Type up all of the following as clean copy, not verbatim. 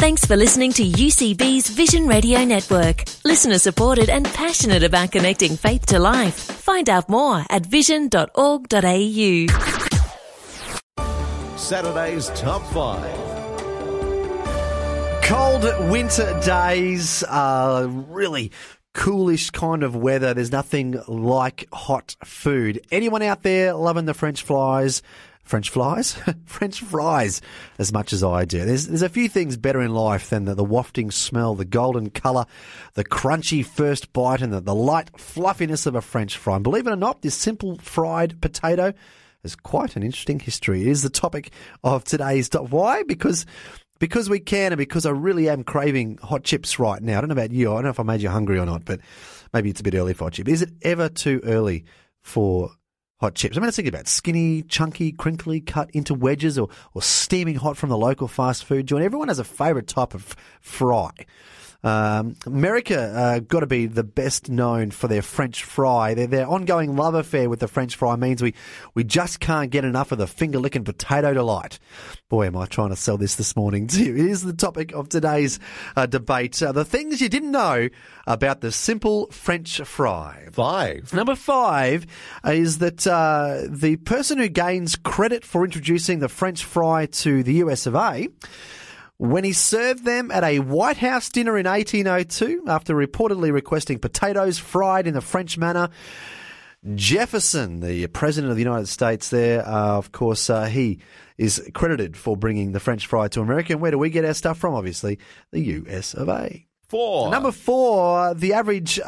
Thanks for listening to UCB's Vision Radio Network. Listener supported and passionate about connecting faith to life. Find out more at vision.org.au. Saturday's Top 5. Cold winter days, really coolish kind of weather. There's nothing like hot food. Anyone out there loving the French fries? French fries as much as I do. There's a few things better in life than the wafting smell, the golden colour, the crunchy first bite, and the light fluffiness of a French fry. And believe it or not, this simple fried potato has quite an interesting history. It is the topic of today's top. Why? Because we can, and because I really am craving hot chips right now. I don't know about you. I don't know if I made you hungry or not, but maybe it's a bit early for hot chips. Is it ever too early for hot chips? I mean, let's think about skinny, chunky, crinkly, cut into wedges, or steaming hot from the local fast food joint. Everyone has a favourite type of fry. America got to be the best known for their French fry. Their ongoing love affair with the French fry means we just can't get enough of the finger-licking potato delight. Boy, am I trying to sell this morning to you. It is the topic of today's debate. The things you didn't know about the simple French fry. Number 5 is that the person who gains credit for introducing the French fry to the US of A, when he served them at a White House dinner in 1802, after reportedly requesting potatoes fried in the French manner, Jefferson, the President of the United States there, of course, he is credited for bringing the French fry to America. And where do we get our stuff from? Obviously, the US of A. 4. Number 4, the average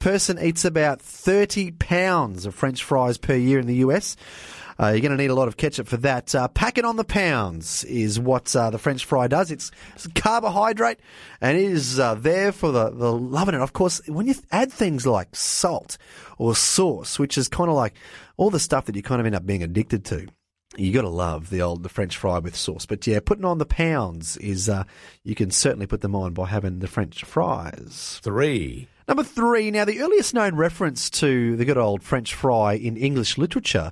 person eats about 30 pounds of French fries per year in the US. You're going to need a lot of ketchup for that. Pack it on the pounds is what the French fry does. It's carbohydrate, and it is there for the loving it. Of course, when you add things like salt or sauce, which is kind of like all the stuff that you kind of end up being addicted to, you got to love the French fry with sauce. But yeah, putting on the pounds is you can certainly put them on by having the French fries. 3. Number 3. Now, the earliest known reference to the good old French fry in English literature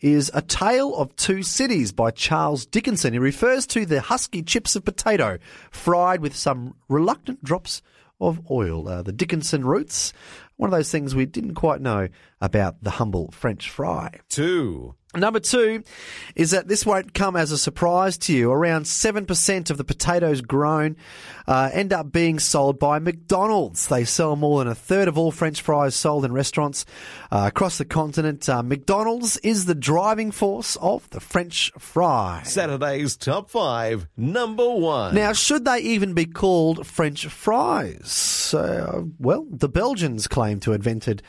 is A Tale of Two Cities by Charles Dickens. He refers to the husky chips of potato fried with some reluctant drops of oil. The Dickinson roots, one of those things we didn't quite know about the humble French fry. 2. Number 2 is that this won't come as a surprise to you. Around 7% of the potatoes grown end up being sold by McDonald's. They sell more than a third of all French fries sold in restaurants across the continent. McDonald's is the driving force of the French fry. Saturday's Top 5, number 1. Now, should they even be called French fries? Well, the Belgians claim to have invented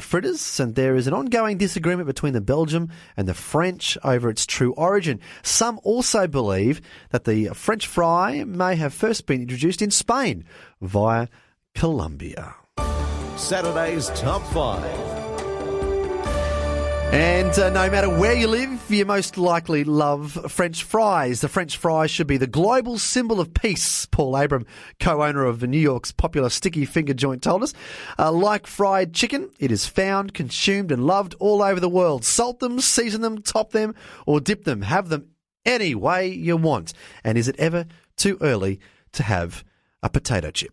fritters, and there is an ongoing disagreement between the Belgium and the French over its true origin. Some also believe that the French fry may have first been introduced in Spain via Colombia. Saturday's Top 5. And no matter where you live, you most likely love French fries. The French fries should be the global symbol of peace, Paul Abram, co-owner of New York's popular sticky finger joint, told us. Like fried chicken, it is found, consumed and loved all over the world. Salt them, season them, top them or dip them. Have them any way you want. And is it ever too early to have a potato chip?